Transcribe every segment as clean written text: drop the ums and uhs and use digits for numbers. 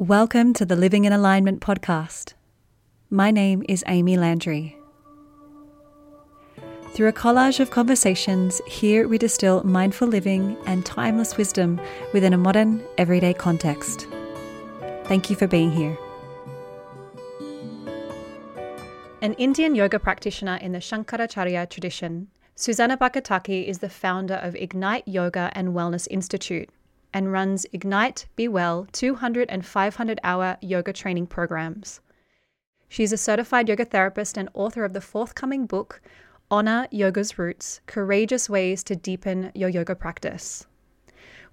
Welcome to the Living in Alignment podcast. My name is Amy Landry. Through a collage of conversations, here we distill mindful living and timeless wisdom within a modern, everyday context. Thank you for being here. An Indian yoga practitioner in the Shankaracharya tradition, Sushanna Barkataki is the founder of Ignite Yoga and Wellness Institute and runs Ignite Be Well 200 and 500-hour yoga training programs. She's a certified yoga therapist and author of the forthcoming book, Honour Yoga's Roots, Courageous Ways to Deepen Your Yoga Practice.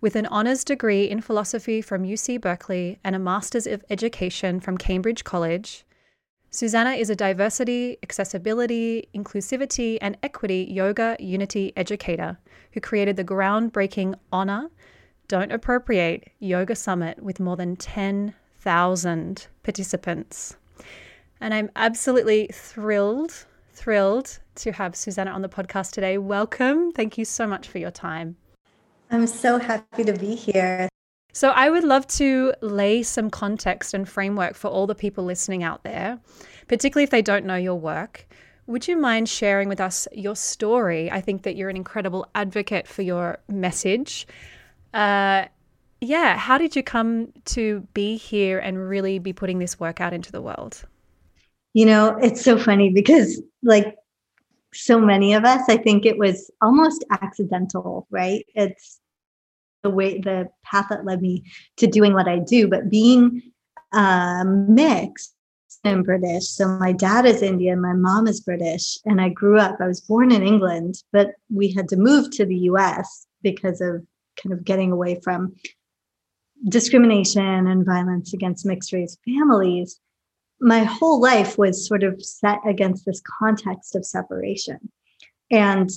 With an honours degree in philosophy from UC Berkeley and a Master's of Education from Cambridge College, Sushanna is a diversity, accessibility, inclusivity, and equity yoga unity educator who created the groundbreaking Honour Don't Appropriate Yoga Summit with more than 10,000 participants. And I'm absolutely thrilled to have Sushanna on the podcast today. Welcome. Thank you so much for your time. I'm so happy to be here. So I would love to lay some context and framework for all the people listening out there, particularly if they don't know your work. Would you mind sharing with us your story? I think that you're an incredible advocate for your message. How did you come to be here and really be putting this work out into the world? You know, it's so funny because like so many of us, I think it was almost accidental, right? It's the way, the path that led me to doing what I do, but being mixed and British. So my dad is Indian, my mom is British, and I was born in England, but we had to move to the US because of kind of getting away from discrimination and violence against mixed race families. My whole life was sort of set against this context of separation. And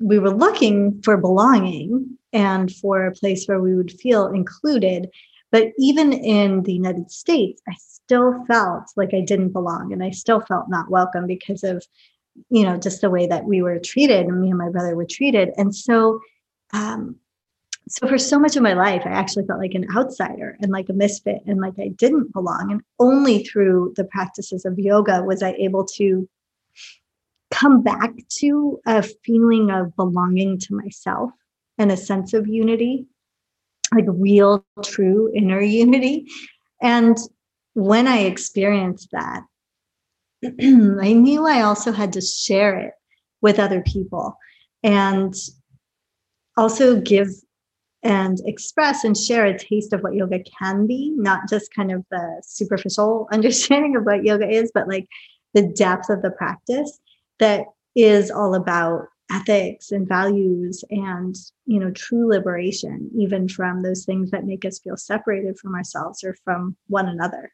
we were looking for belonging and for a place where we would feel included. But even in the United States, I still felt like I didn't belong and I still felt not welcome because of, you know, just the way that we were treated and me and my brother were treated. And so, So for so much of my life, I actually felt like an outsider and like a misfit and like I didn't belong. And only through the practices of yoga was I able to come back to a feeling of belonging to myself and a sense of unity, like real, true inner unity. And when I experienced that, I knew I also had to share it with other people and also give and express and share a taste of what yoga can be, not just kind of the superficial understanding of what yoga is, but like the depth of the practice that is all about ethics and values and, you know, true liberation, even from those things that make us feel separated from ourselves or from one another.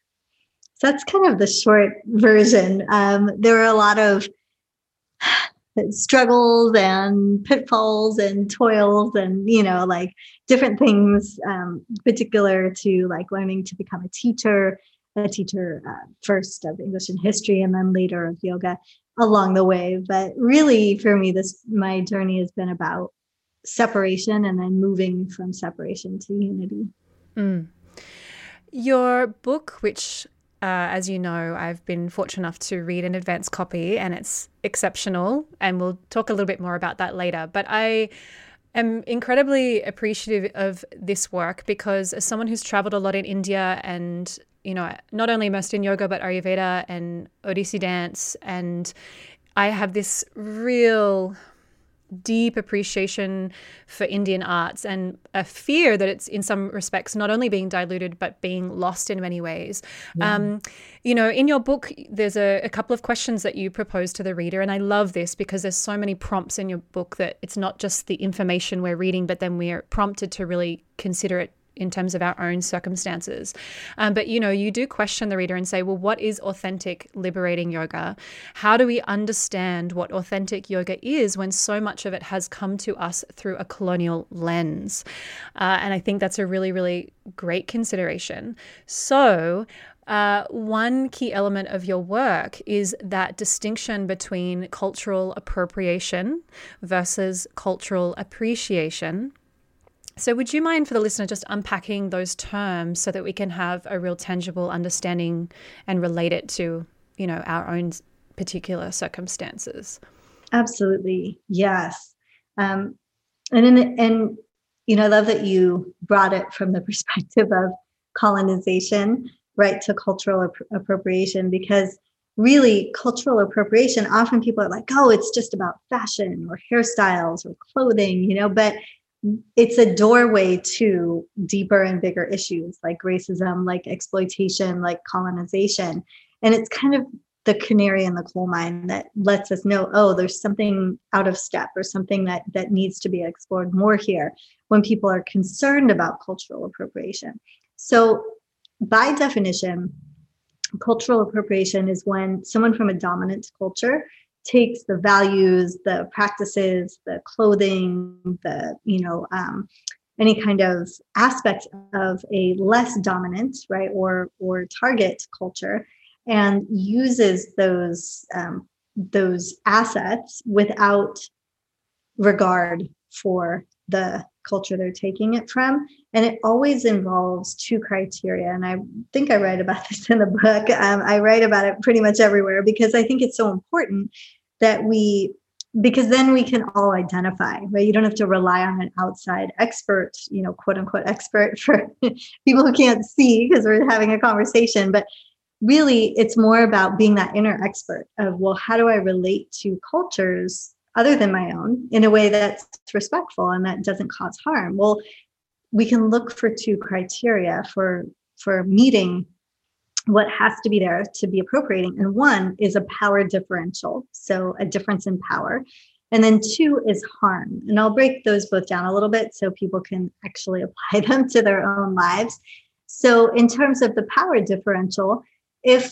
So that's kind of the short version. There were a lot of struggles and pitfalls and toils and, you know, like different things, particular to like learning to become a teacher first of English and history, and then later of yoga along the way. But really for me, my journey has been about separation and then moving from separation to unity. Mm. Your book, which as you know, I've been fortunate enough to read an advanced copy and it's exceptional, and we'll talk a little bit more about that later. But I am incredibly appreciative of this work because as someone who's traveled a lot in India and, you know, not only immersed in yoga, but Ayurveda and Odissi dance, and I have this real deep appreciation for Indian arts and a fear that it's in some respects not only being diluted but being lost in many ways. Yeah. You know, in your book there's a couple of questions that you propose to the reader, and I love this because there's so many prompts in your book that it's not just the information we're reading, but then we're prompted to really consider it in terms of our own circumstances. But, you know, you do question the reader and say, well, what is authentic liberating yoga? How do we understand what authentic yoga is when so much of it has come to us through a colonial lens? And I think that's a really, really great consideration. So one key element of your work is that distinction between cultural appropriation versus cultural appreciation. So would you mind, for the listener, just unpacking those terms so that we can have a real tangible understanding and relate it to, you know, our own particular circumstances? Absolutely. Yes. And you know, I love that you brought it from the perspective of colonization, right, to cultural appropriation, because really cultural appropriation, often people are like, oh, it's just about fashion or hairstyles or clothing, you know, but it's a doorway to deeper and bigger issues like racism, like exploitation, like colonization. And it's kind of the canary in the coal mine that lets us know, oh, there's something out of step or something that needs to be explored more here when people are concerned about cultural appropriation. So by definition, cultural appropriation is when someone from a dominant culture takes the values, the practices, the clothing, the, you know, any kind of aspect of a less dominant, right, or target culture, and uses those assets without regard for the culture they're taking it from. And it always involves two criteria. And I think I write about this in the book. I write about it pretty much everywhere because I think it's so important that because then we can all identify, right? You don't have to rely on an outside expert, you know, quote unquote expert for people who can't see because we're having a conversation. But really, it's more about being that inner expert of, well, how do I relate to cultures other than my own in a way that's respectful and that doesn't cause harm? Well, we can look for two criteria for meeting what has to be there to be appropriating. And one is a power differential, so a difference in power. And then two is harm. And I'll break those both down a little bit so people can actually apply them to their own lives. So in terms of the power differential, if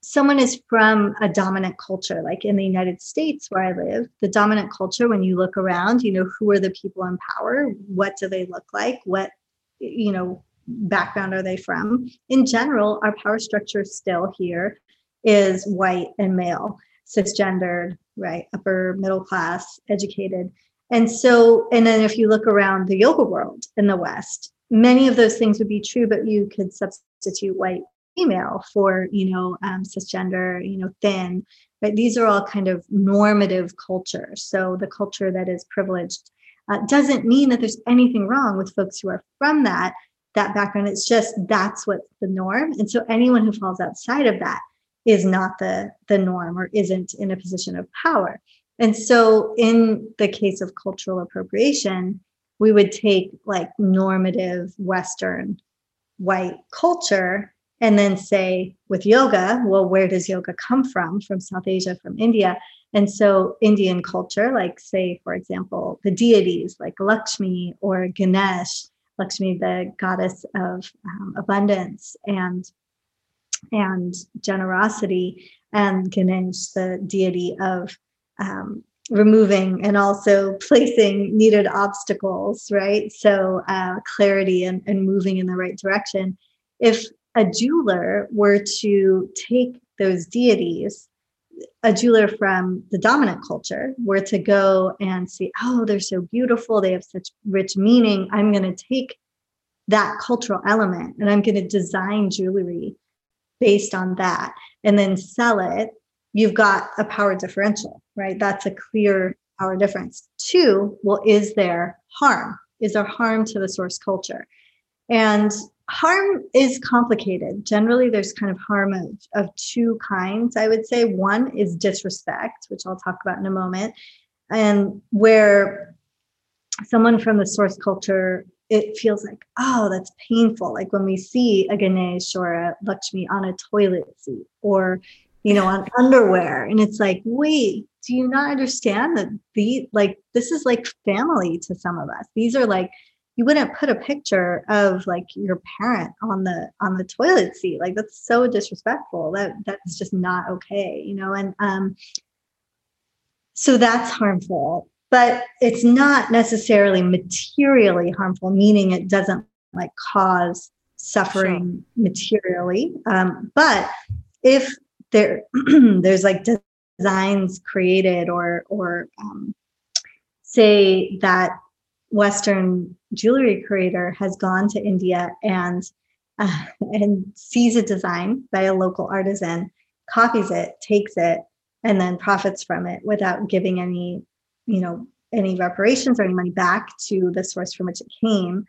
someone is from a dominant culture, like in the United States where I live, the dominant culture, when you look around, you know, who are the people in power? What do they look like? What, you know, background are they from? In general, our power structure still here is white and male, cisgendered, right, upper middle class, educated. And so, and then if you look around the yoga world in the West, many of those things would be true, but you could substitute white female for, you know, cisgender, you know, thin, but these are all kind of normative cultures. So the culture that is privileged doesn't mean that there's anything wrong with folks who are from that background. It's just, that's what's the norm. And so anyone who falls outside of that is not the norm or isn't in a position of power. And so in the case of cultural appropriation, we would take like normative Western white culture and then say with yoga, well, where does yoga come from? From South Asia, from India. And so Indian culture, like say, for example, the deities like Lakshmi or Ganesh, Lakshmi, the goddess of abundance and generosity, and Ganesh, the deity of removing and also placing needed obstacles, right? So clarity and moving in the right direction. If a jeweler were to take those deities, a jeweler from the dominant culture were to go and see, oh, they're so beautiful. They have such rich meaning. I'm going to take that cultural element and I'm going to design jewelry based on that and then sell it. You've got a power differential, right? That's a clear power difference. Two, well, is there harm? Is there harm to the source culture? And harm is complicated. Generally, there's kind of harm of two kinds, I would say. One is disrespect, which I'll talk about in a moment, and where someone from the source culture, it feels like, oh, that's painful. Like when we see a Ganesh or a Lakshmi on a toilet seat or, you know, on underwear. And it's like, wait, do you not understand that this is like family to some of us? These are like, you wouldn't put a picture of like your parent on the toilet seat. Like that's so disrespectful. That's just not okay, you know? And so that's harmful, but it's not necessarily materially harmful, meaning it doesn't like cause suffering materially. But if there's like designs created or say that Western jewelry creator has gone to India and sees a design by a local artisan, copies it, takes it, and then profits from it without giving any, any reparations or any money back to the source from which it came,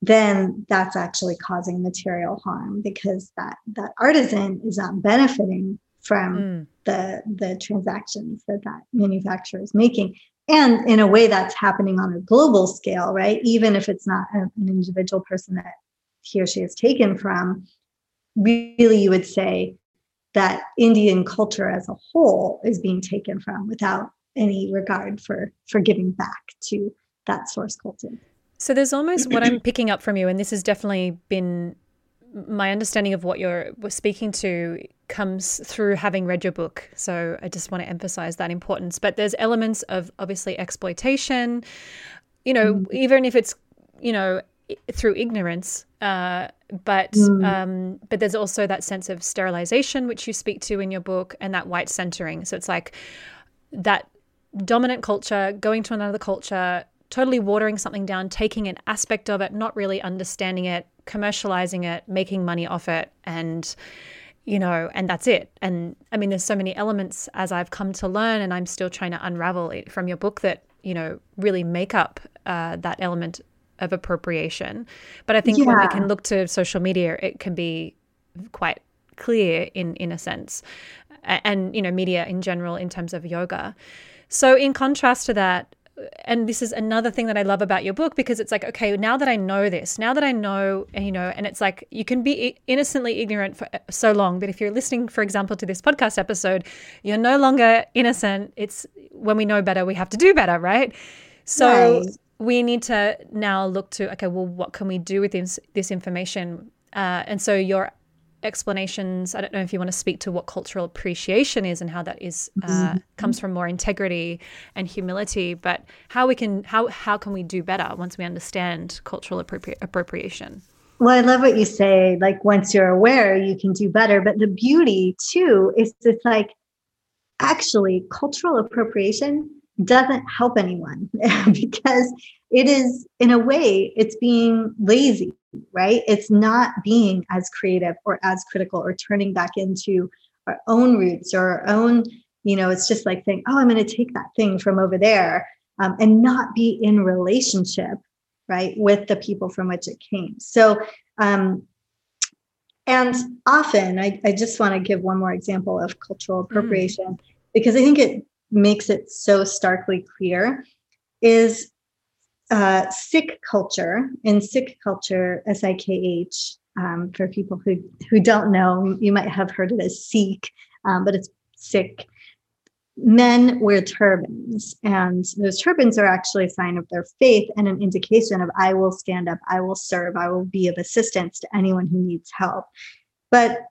then that's actually causing material harm, because that artisan is not benefiting from the transactions that manufacturer is making. And in a way, that's happening on a global scale, right? Even if it's not an individual person that he or she is taken from, really you would say that Indian culture as a whole is being taken from without any regard for giving back to that source culture. So there's almost what I'm picking up from you, and this has definitely been my understanding of what you're speaking to, comes through having read your book. So I just want to emphasize that importance. But there's elements of obviously exploitation, even if it's, through ignorance, but there's also that sense of sterilization, which you speak to in your book, and that white centering. So it's like that dominant culture going to another culture, totally watering something down, taking an aspect of it, not really understanding it, commercializing it, making money off it, and that's it. And I mean, there's so many elements, as I've come to learn, and I'm still trying to unravel it from your book, that, really make up that element of appropriation. But I think when we can look to social media, it can be quite clear in a sense, and, media in general in terms of yoga. So in contrast to that, and this is another thing that I love about your book, because it's like, okay, now that I know this, and it's like you can be innocently ignorant for so long, but if you're listening, for example, to this podcast episode, you're no longer innocent. It's when we know better, we have to do better, right? So we need to now look to, okay, well, what can we do with this information? And so your explanations, I don't know if you want to speak to what cultural appreciation is and how that is comes from more integrity and humility, but how can we do better once we understand cultural appropriation? Well, I love what you say, like once you're aware, you can do better. But the beauty too is it's like, actually, cultural appropriation doesn't help anyone because it is, in a way, it's being lazy, right? It's not being as creative or as critical or turning back into our own roots or our own, it's just like saying, oh, I'm going to take that thing from over there and not be in relationship, right, with the people from which it came. So, and often I just want to give one more example of cultural appropriation because I think it makes it so starkly clear, is Sikh culture. In Sikh culture, S-I-K-H, for people who don't know, you might have heard it as Sikh, but it's Sikh. Men wear turbans, and those turbans are actually a sign of their faith and an indication of, I will stand up, I will serve, I will be of assistance to anyone who needs help. But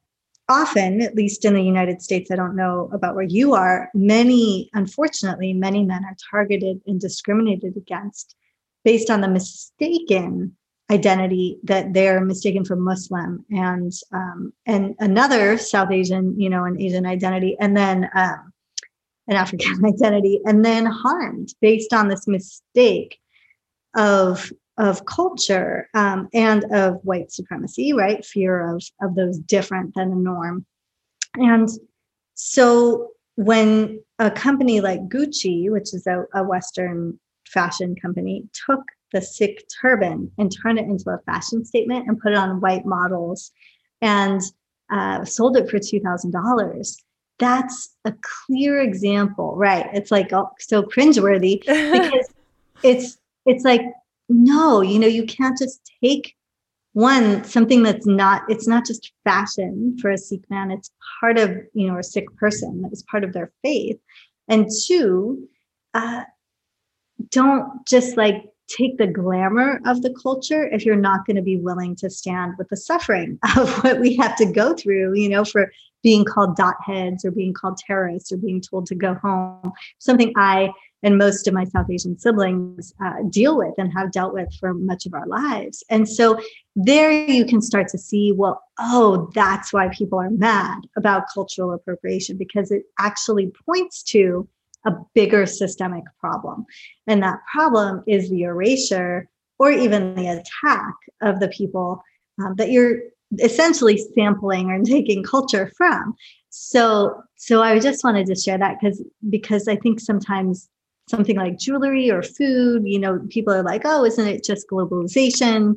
often, at least in the United States, I don't know about where you are, unfortunately, many men are targeted and discriminated against based on the mistaken identity that they're mistaken for Muslim and another South Asian, an Asian identity, and then an African identity, and then harmed based on this mistake of culture and of white supremacy, right? Fear of those different than the norm. And so when a company like Gucci, which is a Western fashion company, took the Sikh turban and turned it into a fashion statement and put it on white models and sold it for $2,000, that's a clear example, right? It's like, oh, so cringeworthy because it's like, no, you can't just take something that's not, it's not just fashion for a Sikh man, it's part of, a Sikh person, that was part of their faith. And two, don't just like take the glamour of the culture if you're not going to be willing to stand with the suffering of what we have to go through, for being called dot heads or being called terrorists or being told to go home, something I and most of my South Asian siblings deal with and have dealt with for much of our lives. And so there you can start to see, well, oh, that's why people are mad about cultural appropriation, because it actually points to a bigger systemic problem. And that problem is the erasure or even the attack of the people that you're essentially sampling or taking culture from. So I just wanted to share that because I think sometimes something like jewelry or food, you know, people are like, oh, isn't it just globalization?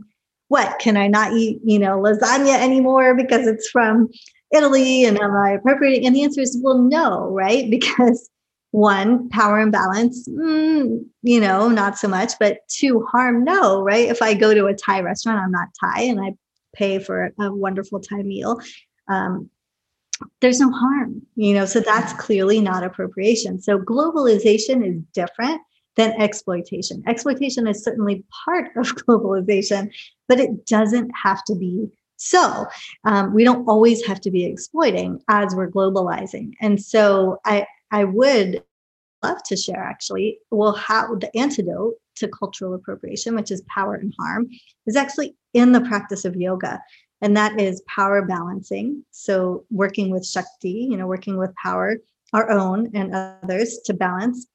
What, can I not eat, you know, lasagna anymore because it's from Italy? And am I appropriating? And the answer is, well, no, right? Because one, power imbalance, you know, not so much, but two, harm, no, right? If I go to a Thai restaurant, I'm not Thai, and I pay for a wonderful Thai meal, there's no harm, you know, so that's clearly not appropriation. So globalization is different than exploitation. Exploitation is certainly part of globalization, but it doesn't have to be so. We don't always have to be exploiting as we're globalizing. And so I would love to share, actually, well, how the antidote to cultural appropriation, which is power and harm, is actually in the practice of yoga. And that is power balancing. So working with Shakti, you know, working with power, our own and others, to balance.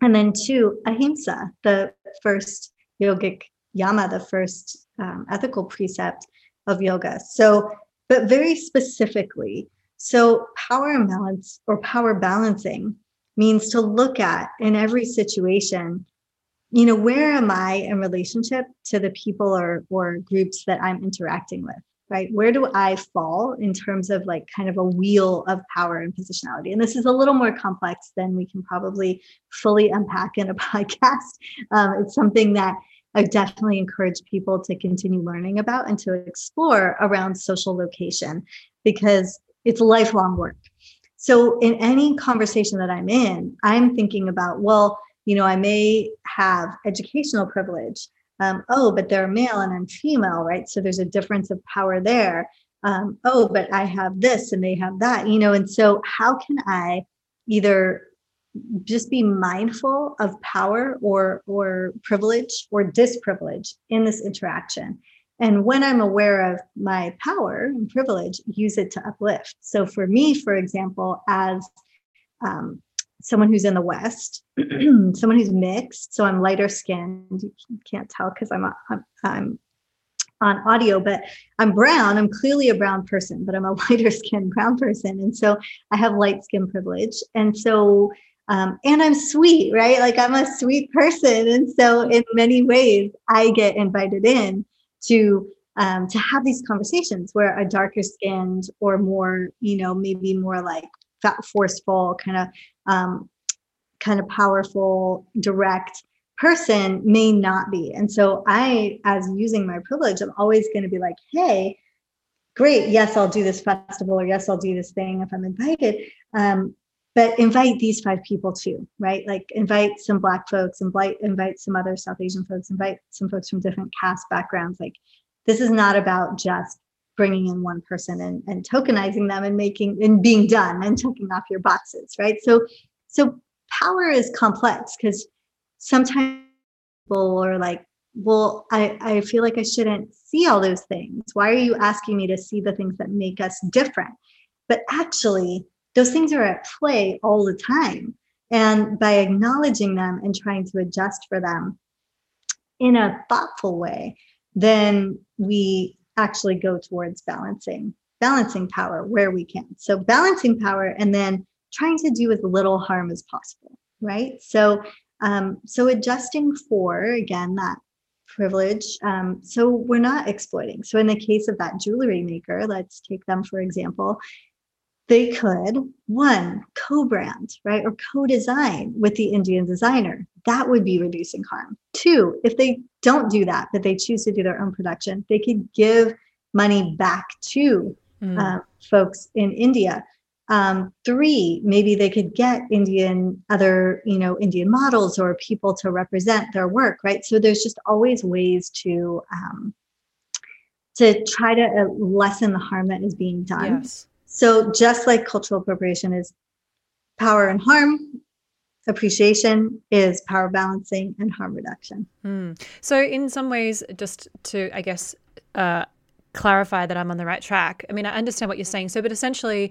And then two, ahimsa, the first yogic yama, the first ethical precept of yoga. So, but very specifically, so power imbalance or power balancing means to look at in every situation, you know, where am I in relationship to the people or groups that I'm interacting with, right? Where do I fall in terms of like kind of a wheel of power and positionality? And this is a little more complex than we can probably fully unpack in a podcast. It's something that I definitely encourage people to continue learning about and to explore around social location, because it's lifelong work. So in any conversation that I'm in, I'm thinking about, well, you know, I may have educational privilege. Oh, but they're male and I'm female, right? So there's a difference of power there. Oh, but I have this and they have that, you know, and so how can I either just be mindful of power or privilege or disprivilege in this interaction? And when I'm aware of my power and privilege, use it to uplift. So for me, for example, as someone who's in the West, someone who's mixed, so I'm lighter skinned, you can't tell because I'm on audio, but I'm brown, I'm clearly a brown person, but I'm a lighter skinned brown person. And so I have light skin privilege. And so, and I'm sweet, right? Like I'm a sweet person. And so in many ways, I get invited in to have these conversations where a darker skinned or more, you know, maybe more like forceful, kind of powerful, direct person may not be. And so I, as using my privilege, I'm always going to be like, hey, great. Yes, I'll do this festival, or yes, I'll do this thing if I'm invited. But invite these five people too, right? Like invite some Black folks, invite some other South Asian folks, invite some folks from different caste backgrounds. Like this is not about just bringing in one person and tokenizing them and making and being done and checking off your boxes, right? So power is complex because sometimes people are like, well, I feel like I shouldn't see all those things. Why are you asking me to see the things that make us different? But actually, those things are at play all the time. And by acknowledging them and trying to adjust for them in a thoughtful way, then we actually go towards balancing power where we can. So balancing power and then trying to do as little harm as possible, right? So adjusting for, again, that privilege. So we're not exploiting. So in the case of that jewelry maker, let's take them for example, they could, one, co-brand, right? Or co-design with the Indian designer. That would be reducing harm. Two, if they don't do that, but they choose to do their own production, they could give money back to folks in India. Three, maybe they could get Indian models or people to represent their work, right? So there's just always ways to try to lessen the harm that is being done. Yes. So just like cultural appropriation is power and harm, appreciation is power balancing and harm reduction. So in some ways, just to, I guess, clarify that I'm on the right track. I mean, I understand what you're saying. So, but essentially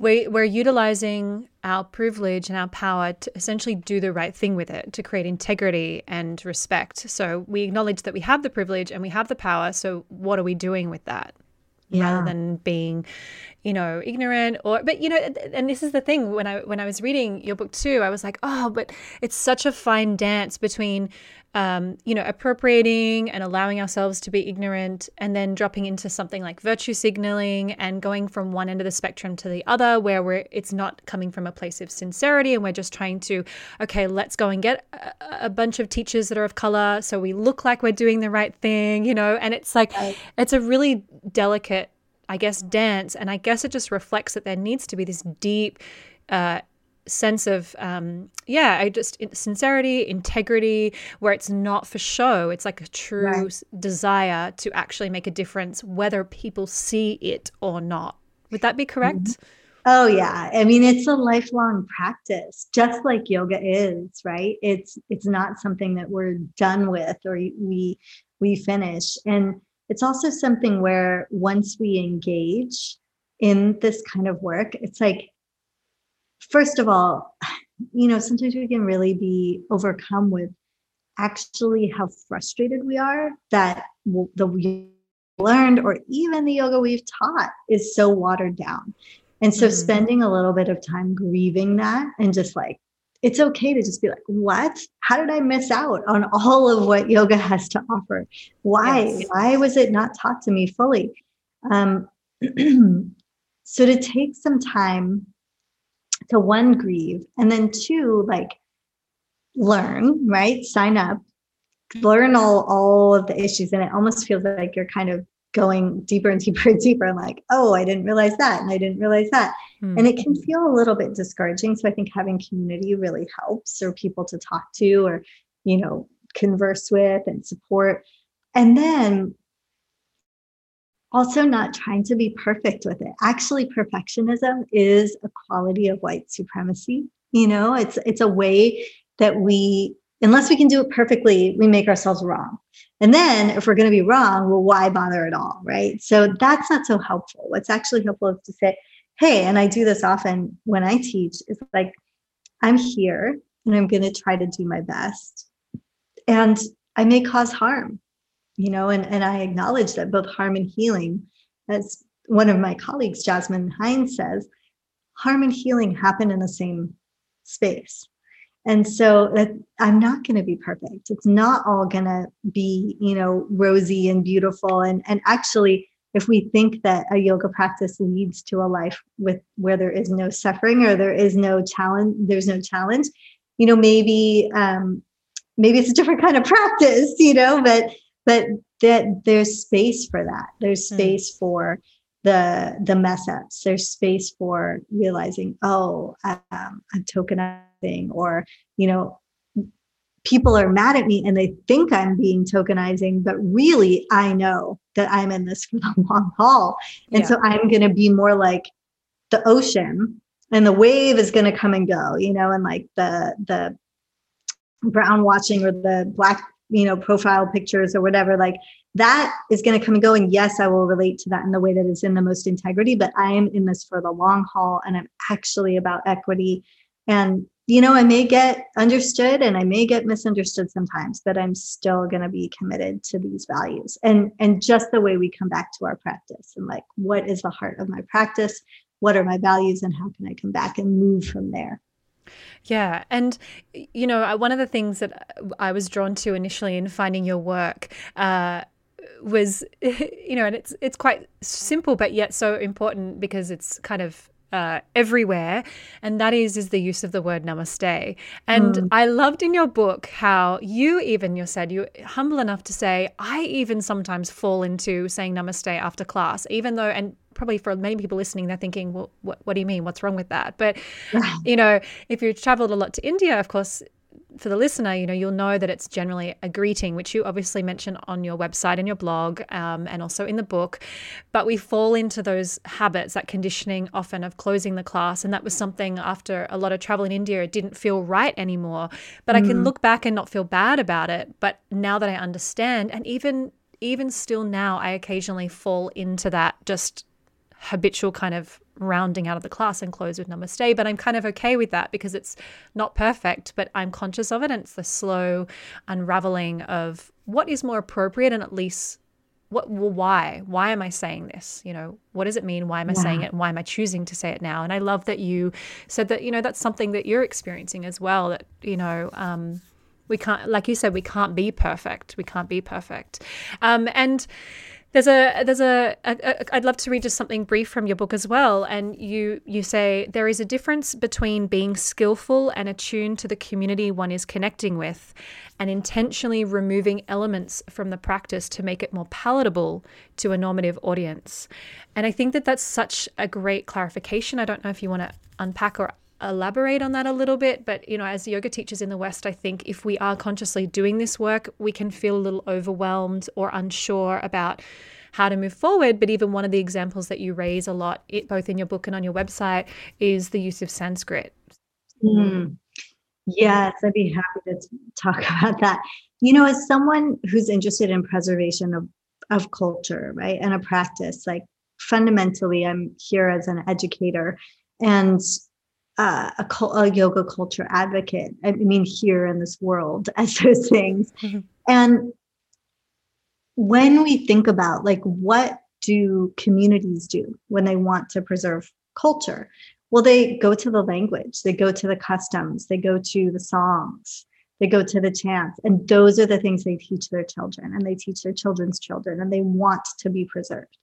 We're utilizing our privilege and our power to essentially do the right thing with it, to create integrity and respect. So we acknowledge that we have the privilege and we have the power. So what are we doing with that? Yeah. Rather than being, ignorant and this is the thing, when I was reading your book too, I was like, oh, but it's such a fine dance between, appropriating and allowing ourselves to be ignorant and then dropping into something like virtue signaling and going from one end of the spectrum to the other where it's not coming from a place of sincerity and we're just trying to, okay, let's go and get a bunch of teachers that are of color so we look like we're doing the right thing, and it's like, it's a really delicate, I guess, dance. And I guess it just reflects that there needs to be this deep sense of sincerity, integrity, where it's not for show. It's like a true desire to actually make a difference, whether people see it or not. Would that be correct? Mm-hmm. Oh yeah. I mean, it's a lifelong practice, just like yoga is, right? It's not something that we're done with or we finish. And it's also something where once we engage in this kind of work, it's like, first of all, sometimes we can really be overcome with actually how frustrated we are that the yoga we've learned or even the yoga we've taught is so watered down. And so spending a little bit of time grieving that and just like, it's okay to just be like, what? How did I miss out on all of what yoga has to offer? Why? Yes. Why was it not taught to me fully? So to take some time to one, grieve, and then two, like learn, right? Sign up, learn all of the issues. And it almost feels like you're kind of going deeper and deeper and deeper. And like, oh, I didn't realize that. And I didn't realize that. Mm-hmm. And it can feel a little bit discouraging. So I think having community really helps, or people to talk to, or, converse with and support. And then also not trying to be perfect with it. Actually, perfectionism is a quality of white supremacy. It's a way that we, unless we can do it perfectly, we make ourselves wrong. And then if we're going to be wrong, well, why bother at all, right? So that's not so helpful. What's actually helpful is to say, hey, and I do this often when I teach, is like, I'm here and I'm going to try to do my best. And I may cause harm. And I acknowledge that both harm and healing, as one of my colleagues, Jasmine Hines, says, harm and healing happen in the same space. And so that I'm not going to be perfect. It's not all going to be, rosy and beautiful. And actually, if we think that a yoga practice leads to a life where there is no suffering or there is no challenge, maybe it's a different kind of practice, but that there's space for that. There's space for the mess ups. There's space for realizing, oh, I'm tokenizing, or, people are mad at me and they think I'm being tokenizing, but really I know that I'm in this for the long haul. And so I'm going to be more like the ocean, and the wave is going to come and go, and like the brown watching or the black, profile pictures or whatever, like that is going to come and go. And yes, I will relate to that in the way that is in the most integrity, but I am in this for the long haul and I'm actually about equity. And, I may get understood and I may get misunderstood sometimes, but I'm still going to be committed to these values. And just the way we come back to our practice and like, what is the heart of my practice? What are my values and how can I come back and move from there? Yeah. And, one of the things that I was drawn to initially in finding your work was, and it's quite simple, but yet so important because it's kind of everywhere. And that is the use of the word namaste. And I loved in your book how you said you're humble enough to say, I even sometimes fall into saying namaste after class, even though, and probably for many people listening, they're thinking, well, what do you mean? What's wrong with that? But, if you've traveled a lot to India, of course, for the listener, you'll know that it's generally a greeting, which you obviously mention on your website and your blog, and also in the book. But we fall into those habits, that conditioning often of closing the class. And that was something after a lot of travel in India, it didn't feel right anymore. But I can look back and not feel bad about it. But now that I understand, and even still now, I occasionally fall into that just habitual kind of rounding out of the class and close with namaste, but I'm kind of okay with that because it's not perfect, but I'm conscious of it, and it's the slow unraveling of what is more appropriate, and at least why am I saying this? You know, what does it mean? Why am I saying it? And why am I choosing to say it now? And I love that you said that, you know, that's something that you're experiencing as well, that, you know, we can't, like you said, we can't be perfect. We can't be perfect. And I'd love to read just something brief from your book as well. And you say, there is a difference between being skillful and attuned to the community one is connecting with and intentionally removing elements from the practice to make it more palatable to a normative audience. And I think that that's such a great clarification. I don't know if you want to unpack or elaborate on that a little bit, but, you know, as yoga teachers in the West, I think if we are consciously doing this work, we can feel a little overwhelmed or unsure about how to move forward. But even one of the examples that you raise a lot, both in your book and on your website, is the use of Sanskrit. Yes, I'd be happy to talk about that. You know, as someone who's interested in preservation of culture, right, and a practice, like fundamentally, I'm here as an educator and a yoga culture advocate. I mean, here in this world, as those things. Mm-hmm. And when we think about, like, what do communities do when they want to preserve culture? Well, they go to the language, they go to the customs, they go to the songs, they go to the chants. And those are the things they teach their children, and they teach their children's children, and they want to be preserved.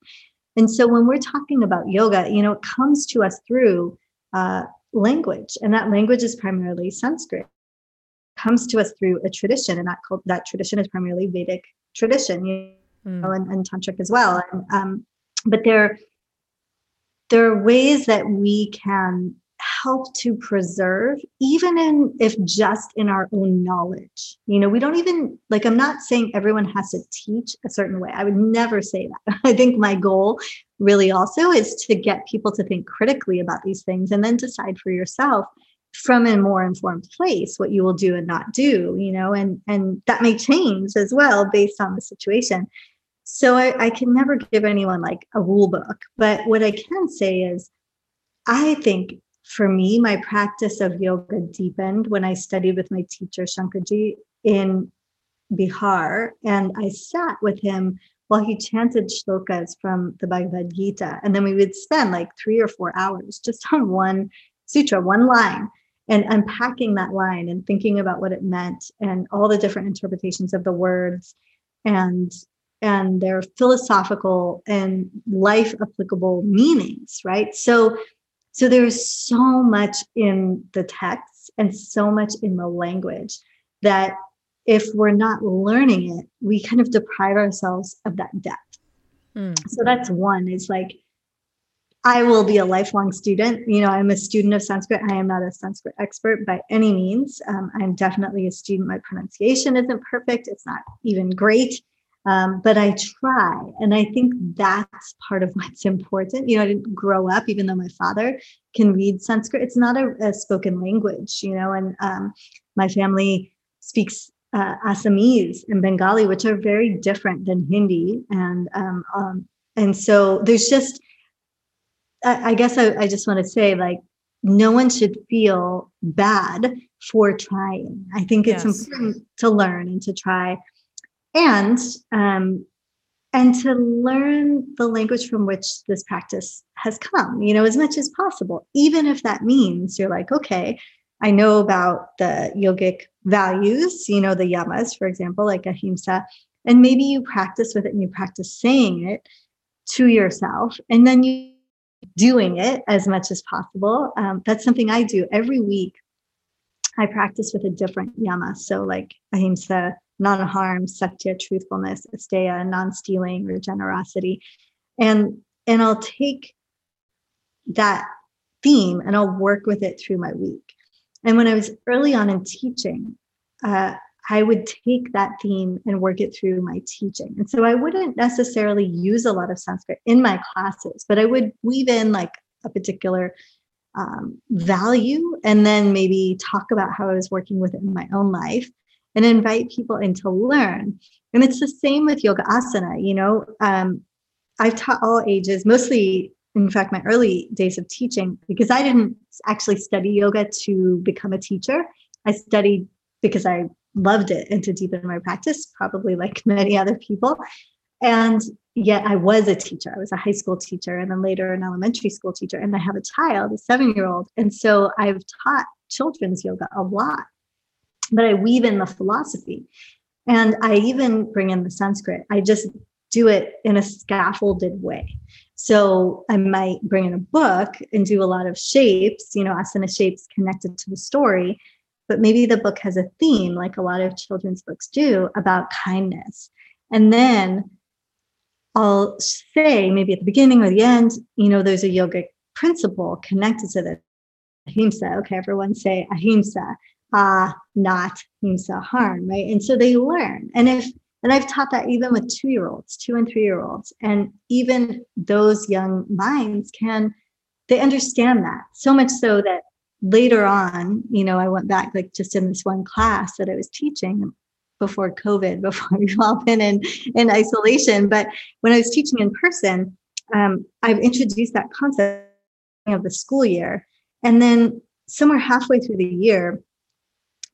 And so when we're talking about yoga, you know, it comes to us through language, and that language is primarily Sanskrit. It comes to us through a tradition, and that tradition is primarily Vedic tradition, you know, and tantric as well. And, but there are ways that we can help to preserve, even if just in our own knowledge. You know, we don't even, like, I'm not saying everyone has to teach a certain way. I would never say that. I think my goal really also is to get people to think critically about these things and then decide for yourself from a more informed place what you will do and not do, you know, and that may change as well based on the situation. So I can never give anyone like a rule book, but what I can say is, I think for me, my practice of yoga deepened when I studied with my teacher, Shankarji, in Bihar. And I sat with him while he chanted shlokas from the Bhagavad Gita. And then we would spend like 3 or 4 hours just on one sutra, one line, and unpacking that line and thinking about what it meant and all the different interpretations of the words and their philosophical and life applicable meanings, right? So there's so much in the text and so much in the language that if we're not learning it, we kind of deprive ourselves of that depth. So that's one, is like, I will be a lifelong student. You know, I'm a student of Sanskrit. I am not a Sanskrit expert by any means. I'm definitely a student. My pronunciation isn't perfect. It's not even great. But I try, and I think that's part of what's important. You know, I didn't grow up, even though my father can read Sanskrit. It's not a spoken language, you know, and my family speaks Assamese and Bengali, which are very different than Hindi. And so there's just, I guess I just want to say, like, no one should feel bad for trying. I think it's important to learn and to try. And to learn the language from which this practice has come, you know, as much as possible, even if that means you're like, okay, I know about the yogic values, you know, the yamas, for example, like ahimsa, and maybe you practice with it and you practice saying it to yourself, and then you doing it as much as possible. That's something I do every week. I practice with a different yama. So like ahimsa, non-harm, satya, truthfulness, asteya, non-stealing, or generosity. And I'll take that theme and I'll work with it through my week. And when I was early on in teaching, I would take that theme and work it through my teaching. And so I wouldn't necessarily use a lot of Sanskrit in my classes, but I would weave in like a particular value and then maybe talk about how I was working with it in my own life, and invite people in to learn. And it's the same with yoga asana, you know, I've taught all ages, mostly in fact, my early days of teaching, because I didn't actually study yoga to become a teacher. I studied because I loved it and to deepen my practice, probably like many other people. And yet I was a teacher. I was a high school teacher and then later an elementary school teacher. And I have a child, a 7-year-old. And so I've taught children's yoga a lot, but I weave in the philosophy and I even bring in the Sanskrit. I just do it in a scaffolded way. So I might bring in a book and do a lot of shapes, you know, asana shapes connected to the story, but maybe the book has a theme, like a lot of children's books do, about kindness. And then I'll say maybe at the beginning or the end, you know, there's a yogic principle connected to this. Ahimsa. Okay, everyone say ahimsa, not himsa, harm, right? And so they learn. And I've taught that even with 2-year-olds, 2 and 3-year-olds. And even those young minds they understand that. So much so that later on, you know, I went back, like just in this one class that I was teaching before COVID, before we've all been in isolation. But when I was teaching in person, I've introduced that concept of the school year. And then somewhere halfway through the year,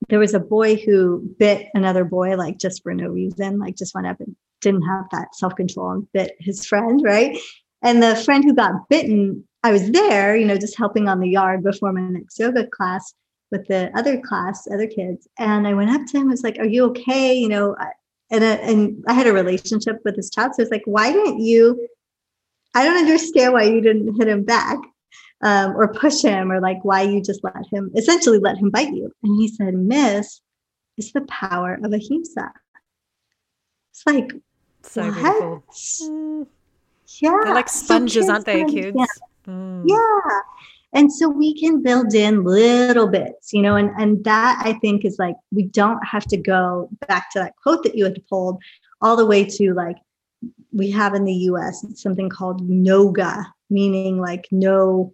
there was a boy who bit another boy, like just for no reason, like just went up and didn't have that self-control and bit his friend, right? And the friend who got bitten, I was there, you know, just helping on the yard before my next yoga class with the other class, other kids. And I went up to him, I was like, are you okay? You know, and I had a relationship with this child. So I was like, I don't understand why you didn't hit him back. Or push him, or like why you just let him bite you. And he said, Miss, it's the power of ahimsa. It's like, so what? Beautiful. Yeah. They're like sponges, aren't they, kids? Yeah. Mm. Yeah. And so we can build in little bits, you know, and that I think is like, we don't have to go back to that quote that you had pulled all the way to like, we have in the US something called noga, meaning like no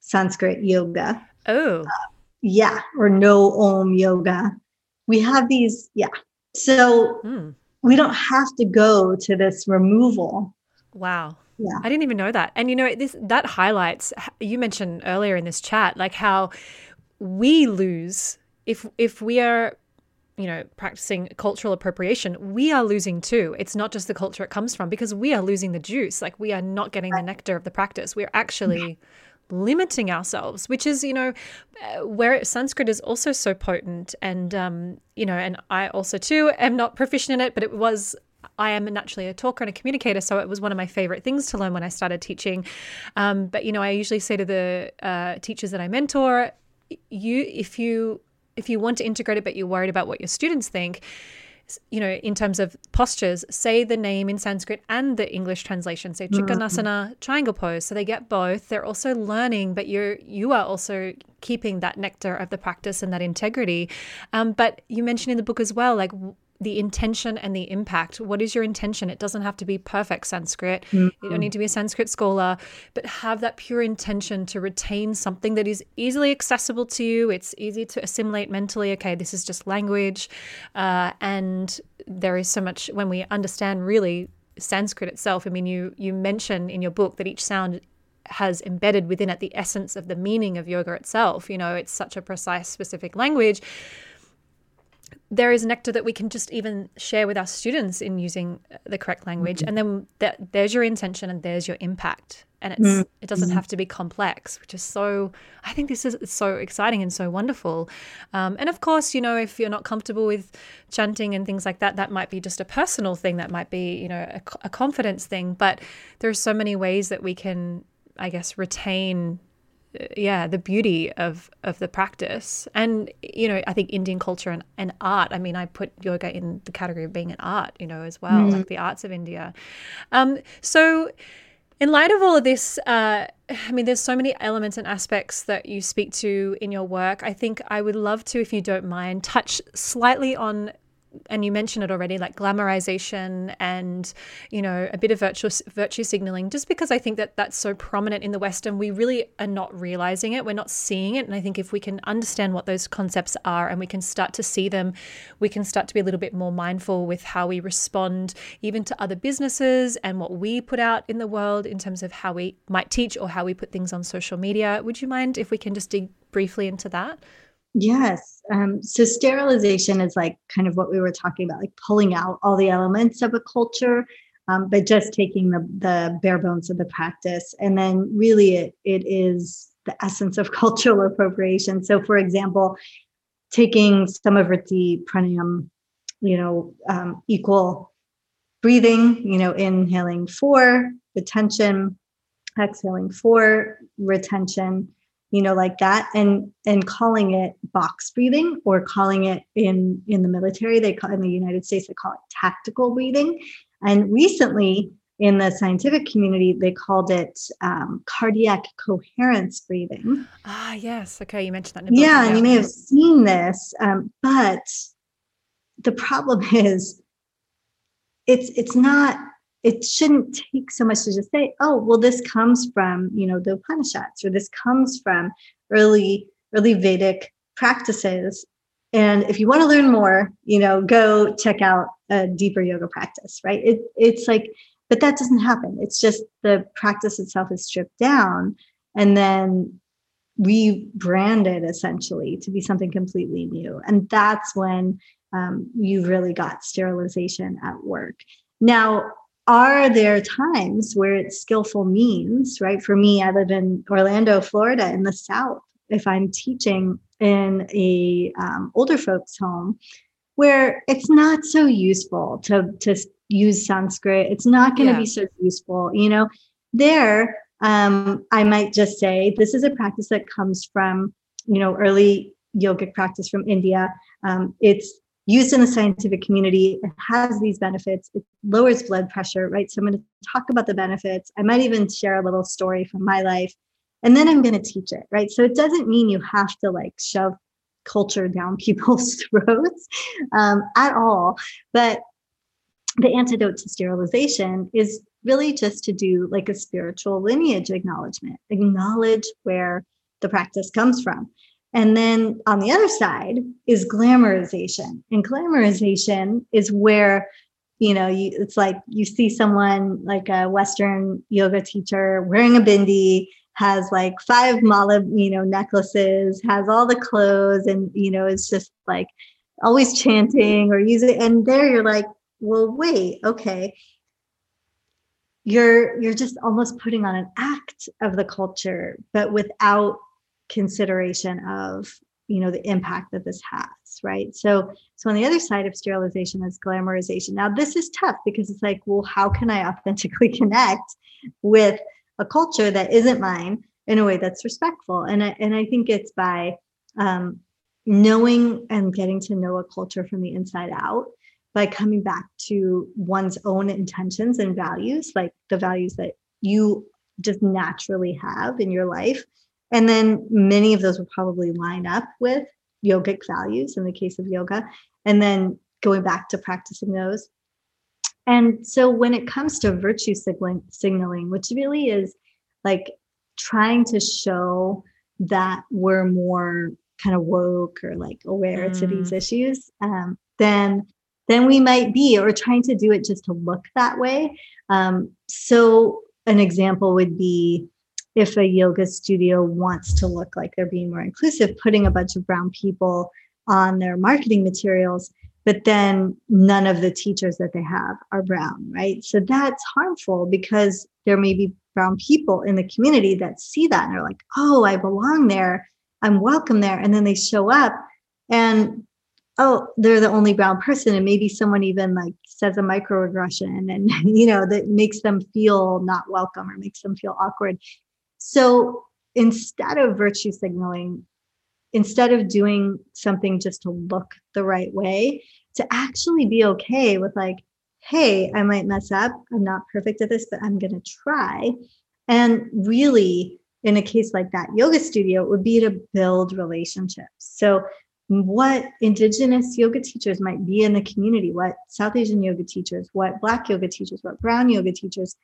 Sanskrit yoga. Oh. Yeah. Or no Om yoga. We have these. Yeah. So we don't have to go to this removal. Wow. Yeah. I didn't even know that. And you know, that highlights, you mentioned earlier in this chat, like how we lose if we are, you know, practicing cultural appropriation, we are losing too. It's not just the culture it comes from, because we are losing the juice. Like we are not getting the nectar of the practice. We're actually limiting ourselves, which is, you know, where Sanskrit is also so potent. And, you know, and I also too am not proficient in it, but I am naturally a talker and a communicator. So it was one of my favorite things to learn when I started teaching. But, you know, I usually say to the teachers that I mentor, if you want to integrate it, but you're worried about what your students think, you know, in terms of postures, say the name in Sanskrit and the English translation, say Chikonasana, triangle pose. So they get both. They're also learning, but you are also keeping that nectar of the practice and that integrity. But you mentioned in the book as well, like the intention and the impact. What is your intention? It doesn't have to be perfect Sanskrit. You don't need to be a Sanskrit scholar, but have that pure intention to retain something that is easily accessible to you. It's easy to assimilate mentally. Okay, this is just language. And there is so much when we understand really Sanskrit itself. I mean, you mention in your book that each sound has embedded within it the essence of the meaning of yoga itself. You know, it's such a precise, specific language. There is nectar that we can just even share with our students in using the correct language. And then there's your intention and there's your impact. And it doesn't have to be complex, which is so, I think this is so exciting and so wonderful. And of course, you know, if you're not comfortable with chanting and things like that, that might be just a personal thing. That might be, you know, a confidence thing. But there are so many ways that we can, I guess, retain the beauty of the practice. And, you know, I think Indian culture and art, I mean, I put yoga in the category of being an art, you know, as well, like the arts of India. So in light of all of this, I mean, there's so many elements and aspects that you speak to in your work. I think I would love to, if you don't mind, touch slightly on and you mentioned it already, like glamorization and, you know, a bit of virtue signaling, just because I think that that's so prominent in the West and we really are not realizing it. We're not seeing it. And I think if we can understand what those concepts are and we can start to see them, we can start to be a little bit more mindful with how we respond even to other businesses and what we put out in the world in terms of how we might teach or how we put things on social media. Would you mind if we can just dig briefly into that? Yes. So sterilization is like kind of what we were talking about, like pulling out all the elements of a culture, but just taking the bare bones of the practice. And then really it is the essence of cultural appropriation. So for example, taking Samavriti pranayam, equal breathing, inhaling 4, retention, exhaling 4, retention, like that, and calling it box breathing, or calling it in the military, in the United States, they call it tactical breathing. And recently in the scientific community, they called it cardiac coherence breathing. Ah, yes. Okay. You mentioned that. Yeah. And you may have seen this, but the problem is it shouldn't take so much to just say, oh, well, this comes from, the Upanishads, or this comes from early Vedic practices. And if you want to learn more, go check out a deeper yoga practice, right? It's like, but that doesn't happen. It's just the practice itself is stripped down and then rebranded essentially to be something completely new. And that's when you really got sterilization at work. Now, are there times where it's skillful means, right? For me, I live in Orlando, Florida, in the South. If I'm teaching in a older folks' home, where it's not so useful to use Sanskrit, it's not going to be so useful, There, I might just say this is a practice that comes from, early yogic practice from India. It's used in the scientific community, it has these benefits, it lowers blood pressure, right? So I'm going to talk about the benefits. I might even share a little story from my life, and then I'm going to teach it, right? So it doesn't mean you have to shove culture down people's throats at all. But the antidote to sterilization is really just to do a spiritual lineage acknowledgement, acknowledge where the practice comes from. And then on the other side is glamorization. And glamorization is where, it's like you see someone like a Western yoga teacher wearing a bindi, has 5 mala, necklaces, has all the clothes, and, it's just always chanting or using. And there you're like, well, wait, okay. You're just almost putting on an act of the culture, but without consideration of the impact that this has, right? So on the other side of sterilization is glamorization. Now this is tough because it's well, how can I authentically connect with a culture that isn't mine in a way that's respectful? And I think it's by knowing and getting to know a culture from the inside out, by coming back to one's own intentions and values, the values that you just naturally have in your life. And then many of those will probably line up with yogic values in the case of yoga, and then going back to practicing those. And so when it comes to virtue signaling, which really is trying to show that we're more kind of woke or aware to these issues, then we might be, or trying to do it just to look that way. So an example would be, if a yoga studio wants to look like they're being more inclusive, putting a bunch of brown people on their marketing materials, but then none of the teachers that they have are brown, right? So that's harmful because there may be brown people in the community that see that and are like, oh, I belong there, I'm welcome there. And then they show up and, oh, they're the only brown person. And maybe someone even says a microaggression and, that makes them feel not welcome or makes them feel awkward. So instead of virtue signaling, instead of doing something just to look the right way, to actually be okay with hey, I might mess up. I'm not perfect at this, but I'm going to try. And really, in a case like that yoga studio, it would be to build relationships. So what indigenous yoga teachers might be in the community, what South Asian yoga teachers, what Black yoga teachers, what brown yoga teachers.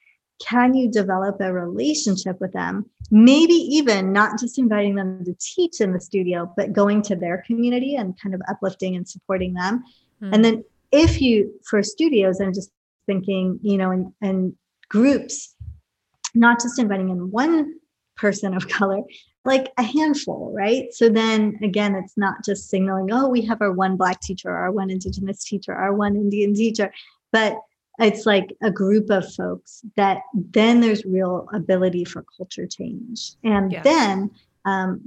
Can you develop a relationship with them? Maybe even not just inviting them to teach in the studio, but going to their community and kind of uplifting and supporting them. Mm-hmm. And then if you, for studios, I'm just thinking, you know, and groups, not just inviting in one person of color, like a handful, right? So then again, it's not just signaling, oh, we have our one Black teacher, our one Indigenous teacher, our one Indian teacher, but it's like a group of folks that then there's real ability for culture change. And yeah. Then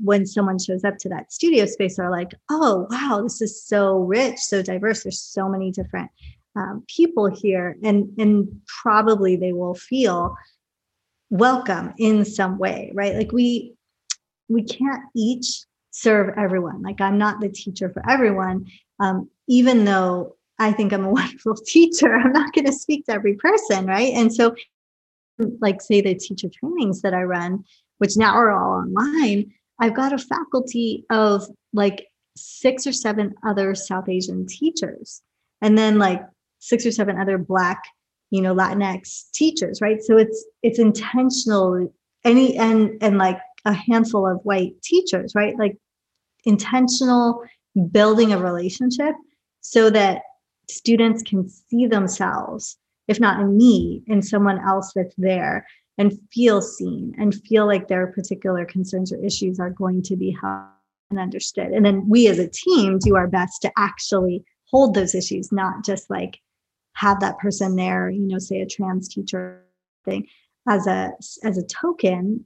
when someone shows up to that studio space, they're like, oh, wow, this is so rich, so diverse. There's so many different people here. And probably they will feel welcome in some way, right? Like we can't each serve everyone. Like I'm not the teacher for everyone, even though I think I'm a wonderful teacher. I'm not going to speak to every person, right? And so, like, say the teacher trainings that I run, which now are all online, I've got a faculty of like 6 or 7 other South Asian teachers, and then like 6 or 7 other Black, you know, Latinx teachers, right? So it's intentional. And like a handful of white teachers, right? Like intentional building a relationship so that students can see themselves, if not in me, in someone else that's there, and feel seen and feel like their particular concerns or issues are going to be held and understood. And then we as a team do our best to actually hold those issues, not just like have that person there, you know, say a trans teacher thing as a token,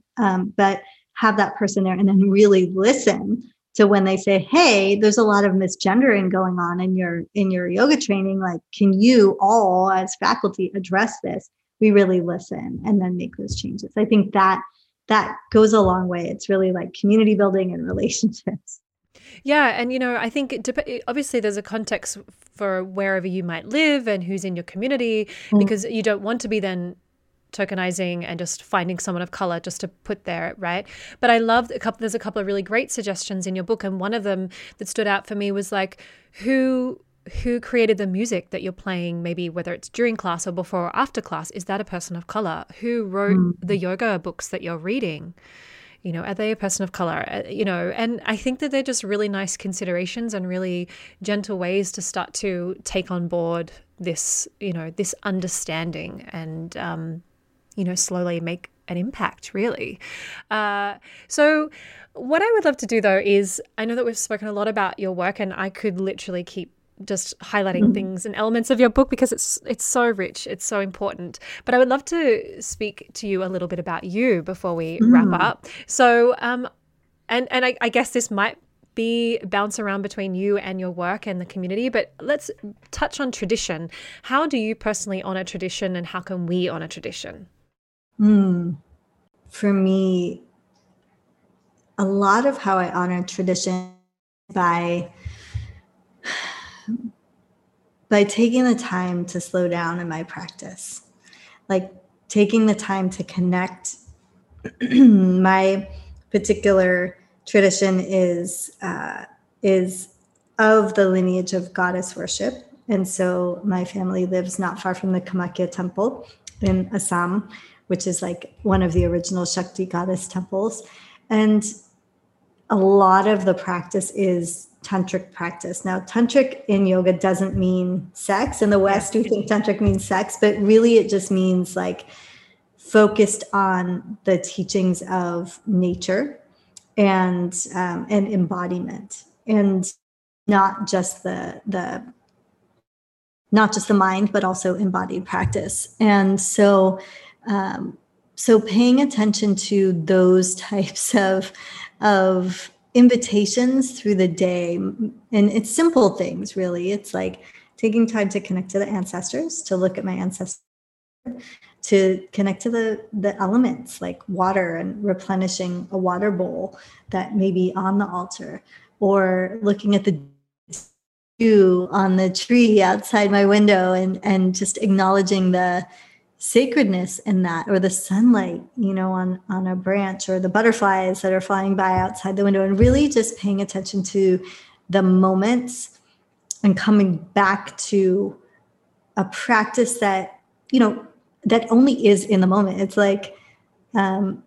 but have that person there and then really listen. So when they say, hey, there's a lot of misgendering going on in your yoga training, like, can you all as faculty address this? We really listen and then make those changes. I think that goes a long way. It's really like community building and relationships. Yeah. And, you know, I think obviously there's a context for wherever you might live and who's in your community, mm-hmm. because you don't want to be then tokenizing and just finding someone of color just to put there, right? But I love there's a couple of really great suggestions in your book, and one of them that stood out for me was like who created the music that you're playing, maybe whether it's during class or before or after class. Is that a person of color? Who wrote the yoga books that you're reading? You know, are they a person of color? You know, and I think that they're just really nice considerations and really gentle ways to start to take on board this, you know, this understanding and you know, slowly make an impact, really. So what I would love to do, though, is I know that we've spoken a lot about your work, and I could literally keep just highlighting things and elements of your book because it's so rich, it's so important. But I would love to speak to you a little bit about you before we wrap up. So, I guess this might bounce around between you and your work and the community, but let's touch on tradition. How do you personally honor tradition, and how can we honor tradition? For me, a lot of how I honor tradition by taking the time to slow down in my practice, like taking the time to connect. My particular tradition is of the lineage of goddess worship. And so my family lives not far from the Kamakya Temple in Assam, which is like one of the original Shakti goddess temples. And a lot of the practice is tantric practice. Now, tantric in yoga doesn't mean sex. In the West, we think tantric means sex, but really it just means like focused on the teachings of nature and embodiment, and not just the mind, but also embodied practice. And so paying attention to those types of invitations through the day, and it's simple things, really. It's like taking time to connect to the ancestors, to look at my ancestors, to connect to the elements like water and replenishing a water bowl that may be on the altar, or looking at the dew on the tree outside my window and just acknowledging the sacredness in that, or the sunlight, you know, on a branch, or the butterflies that are flying by outside the window, and really just paying attention to the moments and coming back to a practice that, you know, that only is in the moment. It's like Hatha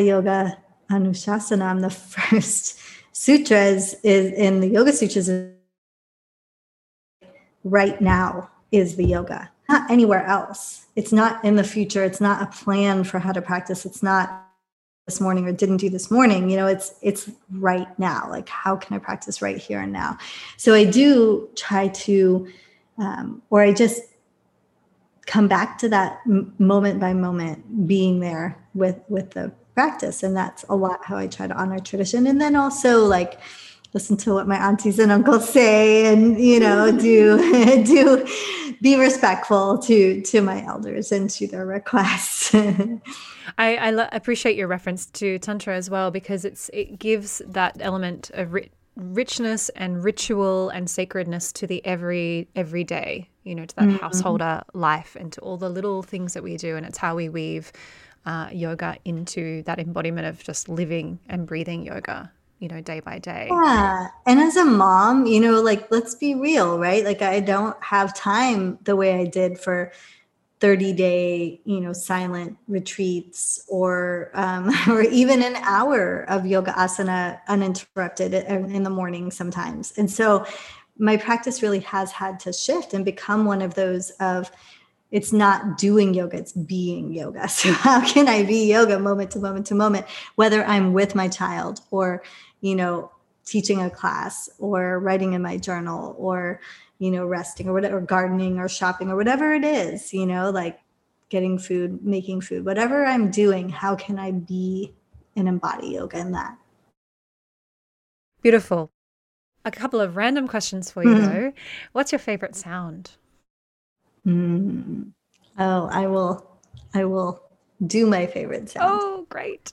Yoga Anushasanam, the first sutras is in the Yoga Sutras. Right now is the yoga, not anywhere else. It's not in the future. It's not a plan for how to practice. It's not this morning or didn't do this morning. You know, it's right now. Like, how can I practice right here and now? So I do try to, or I just come back to that moment by moment, being there with the practice. And that's a lot how I try to honor tradition. And then also, like, listen to what my aunties and uncles say, and, you know, do be respectful to my elders and to their requests. I appreciate your reference to Tantra as well, because it gives that element of richness and ritual and sacredness to the everyday, you know, to that mm-hmm. householder life and to all the little things that we do. And it's how we weave yoga into that embodiment of just living and breathing yoga, you know, day by day. Yeah. And as a mom, you know, like, let's be real, right? Like, I don't have time the way I did for 30-day, you know, silent retreats or even an hour of yoga asana uninterrupted in the morning sometimes. And so my practice really has had to shift and become one of those of, it's not doing yoga, it's being yoga. So how can I be yoga moment to moment to moment, whether I'm with my child or, you know, teaching a class or writing in my journal or, you know, resting or whatever, or gardening or shopping or whatever it is, you know, like getting food, making food, whatever I'm doing, how can I be and embody yoga in that? Beautiful. A couple of random questions for you, though. What's your favorite sound? Oh, I will do my favorite sound. Oh, great.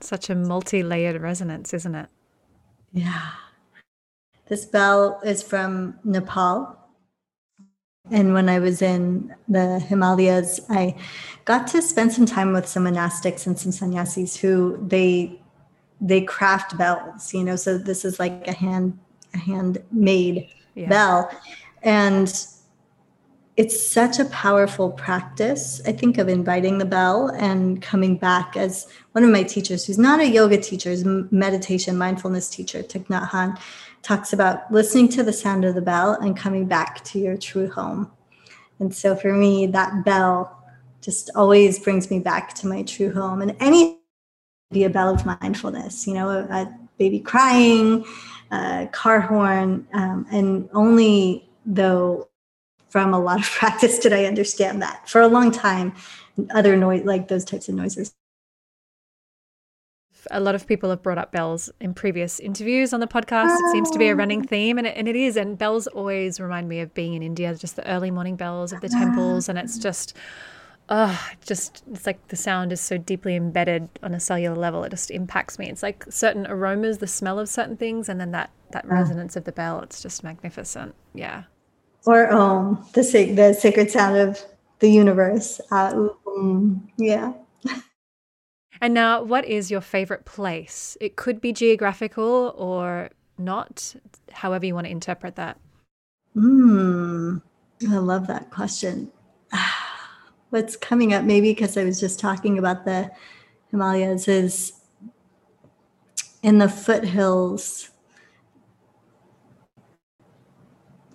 Such a multi-layered resonance, isn't it? Yeah. This bell is from Nepal. And when I was in the Himalayas, I got to spend some time with some monastics and some sannyasis who they craft bells, you know, so this is like a handmade bell. And it's such a powerful practice, I think, of inviting the bell and coming back. As one of my teachers, who's not a yoga teacher, is meditation, mindfulness teacher, Thich Nhat Hanh, talks about listening to the sound of the bell and coming back to your true home. And so for me, that bell just always brings me back to my true home. And anything can be a bell of mindfulness, you know, a baby crying, a car horn, and only though... From a lot of practice did I understand that. For a long time, other noise, like those types of noises. A lot of people have brought up bells in previous interviews on the podcast. It seems to be a running theme, and it is. And bells always remind me of being in India, just the early morning bells of the temples. And it's just, it's like the sound is so deeply embedded on a cellular level. It just impacts me. It's like certain aromas, the smell of certain things, and then that resonance of the bell. It's just magnificent. Yeah. Or Om, the sacred sound of the universe. Yeah. And now, what is your favorite place? It could be geographical or not, however you want to interpret that. I love that question. What's coming up, maybe because I was just talking about the Himalayas, is in the foothills.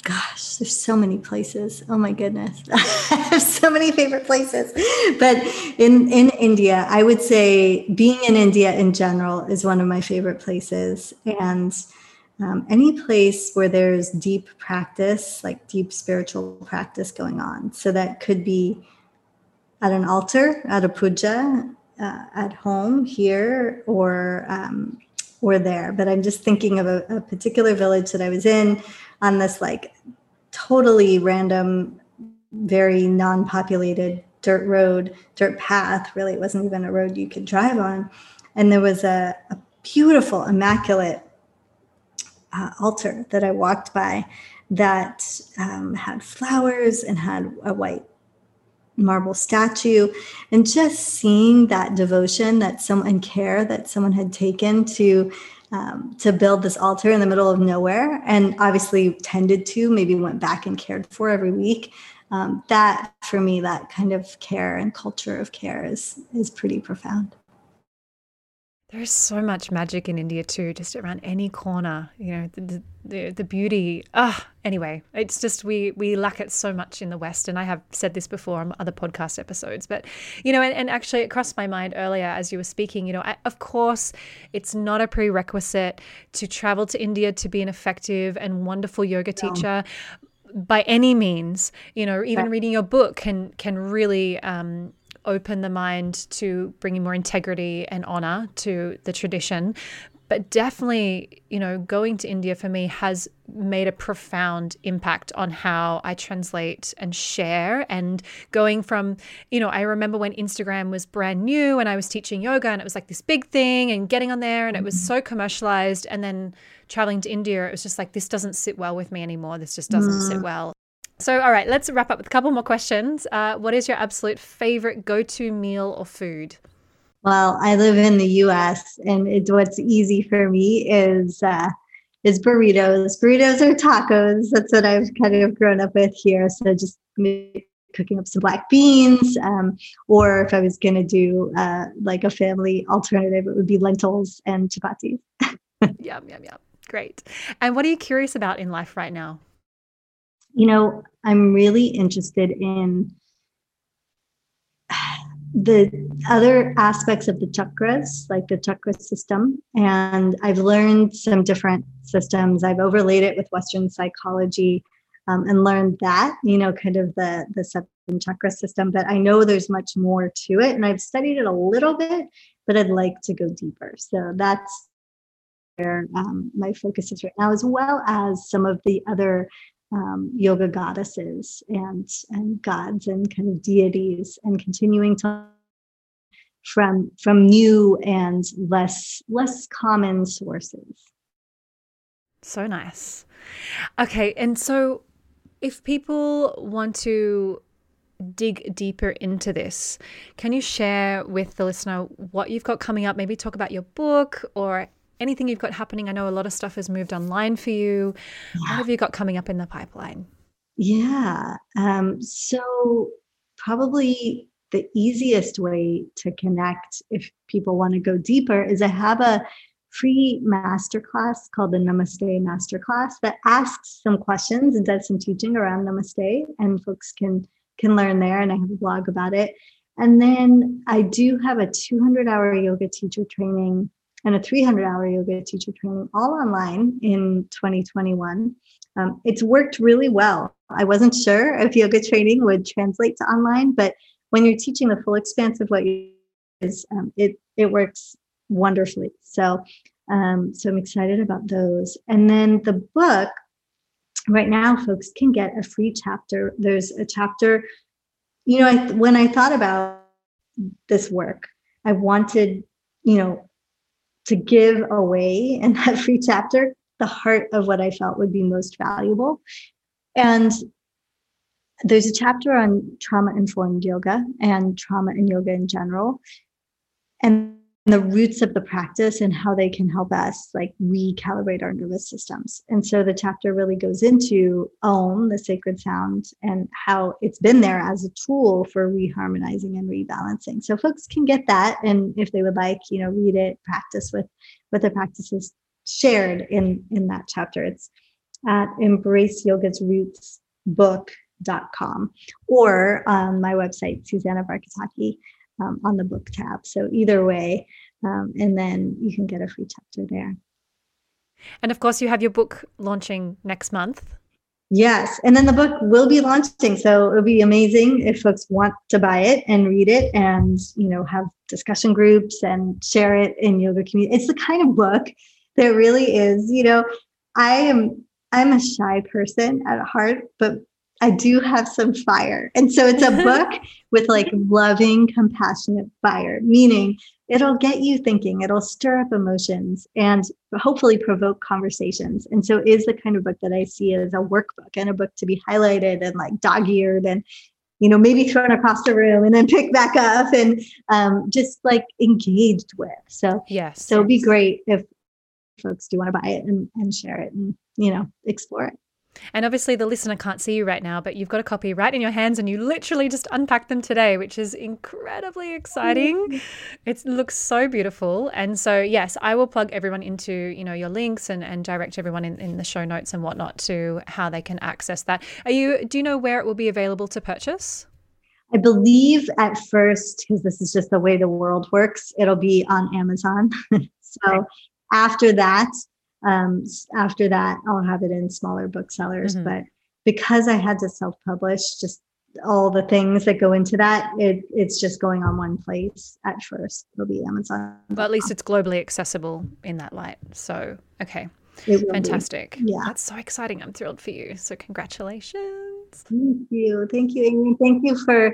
Gosh, there's so many places. Oh my goodness. I have so many favorite places. But in India, I would say being in India in general is one of my favorite places. And any place where there's deep practice, like deep spiritual practice going on. So that could be at an altar, at a puja, at home, here, or there. But I'm just thinking of a particular village that I was in on this like totally random, very non-populated dirt road, dirt path. Really, it wasn't even a road you could drive on. And there was a beautiful, immaculate altar that I walked by that had flowers and had a white marble statue. And just seeing that devotion that someone care that someone had taken to build this altar in the middle of nowhere, and obviously tended to, maybe went back and cared for every week. That for me, that kind of care and culture of care is pretty profound. There is so much magic in India too, just around any corner, you know, the beauty. Anyway, it's just we lack it so much in the West. And I have said this before on other podcast episodes, but, you know, and actually it crossed my mind earlier as you were speaking, you know, of course, it's not a prerequisite to travel to India to be an effective and wonderful yoga teacher. By any means, you know, even reading your book can really open the mind to bringing more integrity and honor to the tradition. But definitely, you know, going to India for me has made a profound impact on how I translate and share. And going from, you know, I remember when Instagram was brand new and I was teaching yoga and it was like this big thing and getting on there and it was so commercialized. And then traveling to India, it was just like, this doesn't sit well with me anymore. This just doesn't sit well. So, all right, let's wrap up with a couple more questions. What is your absolute favorite go-to meal or food? Well, I live in the U.S. and what's easy for me is burritos. Burritos or tacos. That's what I've kind of grown up with here. So just cooking up some black beans, or if I was going to do like a family alternative, it would be lentils and chapatis. Yum. Great. And what are you curious about in life right now? You know, I'm really interested in the other aspects of the chakras, like the chakra system. And I've learned some different systems. I've overlaid it with Western psychology and learned that, you know, kind of the seven chakra system. But I know there's much more to it. And I've studied it a little bit, but I'd like to go deeper. So that's where my focus is right now, as well as some of the other yoga goddesses and gods and kind of deities, and continuing to from new and less common sources. So nice. Okay, and so if people want to dig deeper into this, can you share with the listener what you've got coming up? Maybe talk about your book or anything you've got happening. I know a lot of stuff has moved online for you. What have you got coming up in the pipeline? So probably the easiest way to connect if people want to go deeper is I have a free masterclass called the Namaste Masterclass that asks some questions and does some teaching around Namaste, and folks can learn there. And I have a blog about it. And then I do have a 200-hour yoga teacher training and a 300-hour yoga teacher training, all online in 2021. It's worked really well. I wasn't sure if yoga training would translate to online, but when you're teaching the full expanse of what you is, it works wonderfully. So I'm excited about those. And then the book, right now, folks can get a free chapter. There's a chapter, you know, when I thought about this work, I wanted, you know, to give away in that free chapter the heart of what I felt would be most valuable. And there's a chapter on trauma-informed yoga and trauma and yoga in general, and the roots of the practice and how they can help us like recalibrate our nervous systems. And so the chapter really goes into Om, the sacred sound, and how it's been there as a tool for reharmonizing and rebalancing. So folks can get that, and if they would like, you know, read it, practice with the practices shared in that chapter. It's at embraceyogasrootsbook.com or on my website, Sushanna Barkataki. On the book tab. So either way, and then you can get a free chapter there. And of course, you have your book launching next month. Yes, and then the book will be launching. So it would be amazing if folks want to buy it and read it and, you know, have discussion groups and share it in yoga community. It's the kind of book that really is, you know, I am I'm a shy person at heart, but I do have some fire. And so it's a book with like loving, compassionate fire, meaning it'll get you thinking, it'll stir up emotions and hopefully provoke conversations. And so it is the kind of book that I see as a workbook and a book to be highlighted and like dog-eared and, you know, maybe thrown across the room and then picked back up and just like engaged with. So, yes, so it'd be great if folks do want to buy it and share it and, you know, explore it. And obviously the listener can't see you right now, but you've got a copy right in your hands and you literally just unpacked them today, which is incredibly exciting. It looks so beautiful. And so, yes, I will plug everyone into, you know, your links and direct everyone in the show notes and whatnot to how they can access that. Do you know where it will be available to purchase? I believe at first, because this is just the way the world works, it'll be on Amazon. So after that, I'll have it in smaller booksellers, but because I had to self-publish just all the things that go into that, it's just going on one place at first. It'll be Amazon. But at least it's globally accessible in that light. So, okay. Fantastic. Yeah. That's so exciting. I'm thrilled for you. So congratulations. Thank you. Thank you, Amy. Thank you for,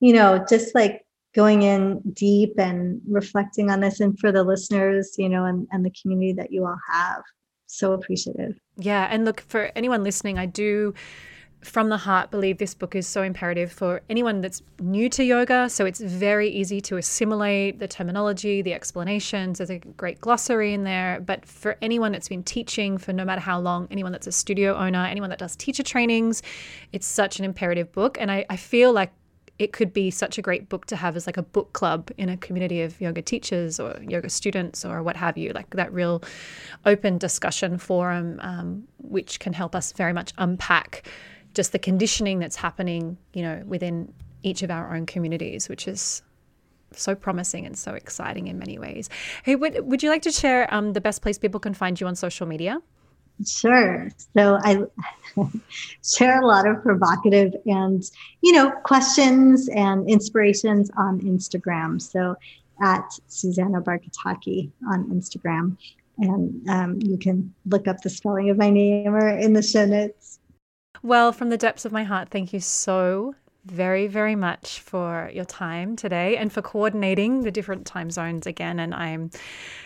you know, just like going in deep and reflecting on this, and for the listeners, you know, and the community that you all have. So appreciative. Yeah. And look, for anyone listening, I do from the heart believe this book is so imperative for anyone that's new to yoga. So it's very easy to assimilate the terminology, the explanations. There's a great glossary in there. But for anyone that's been teaching for no matter how long, anyone that's a studio owner, anyone that does teacher trainings, it's such an imperative book. And I feel like it could be such a great book to have as like a book club in a community of yoga teachers or yoga students or what have you, like that real open discussion forum, which can help us very much unpack just the conditioning that's happening, you know, within each of our own communities, which is so promising and so exciting in many ways. Hey, would you like to share the best place people can find you on social media? Sure. So I share a lot of provocative and, you know, questions and inspirations on Instagram. So at Sushanna Barkataki on Instagram. And you can look up the spelling of my name or in the show notes. Well, from the depths of my heart, thank you so very, very much for your time today and for coordinating the different time zones again. And I'm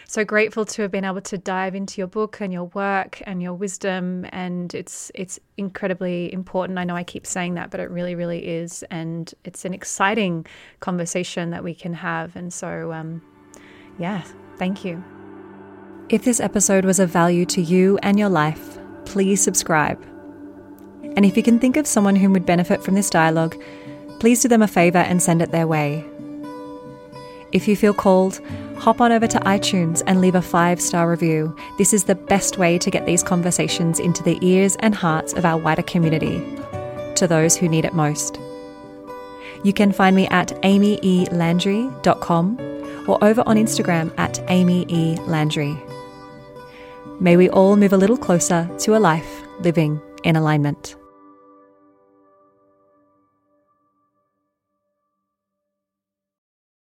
so grateful to have been able to dive into your book and your work and your wisdom. And it's incredibly important. I know I keep saying that, but it really, really is. And it's an exciting conversation that we can have. And so, yeah, thank you. If this episode was of value to you and your life, please subscribe. And if you can think of someone who would benefit from this dialogue, please do them a favour and send it their way. If you feel called, hop on over to iTunes and leave a 5-star review. This is the best way to get these conversations into the ears and hearts of our wider community, to those who need it most. You can find me at amyelandry.com or over on Instagram at amyelandry. May we all move a little closer to a life living in alignment.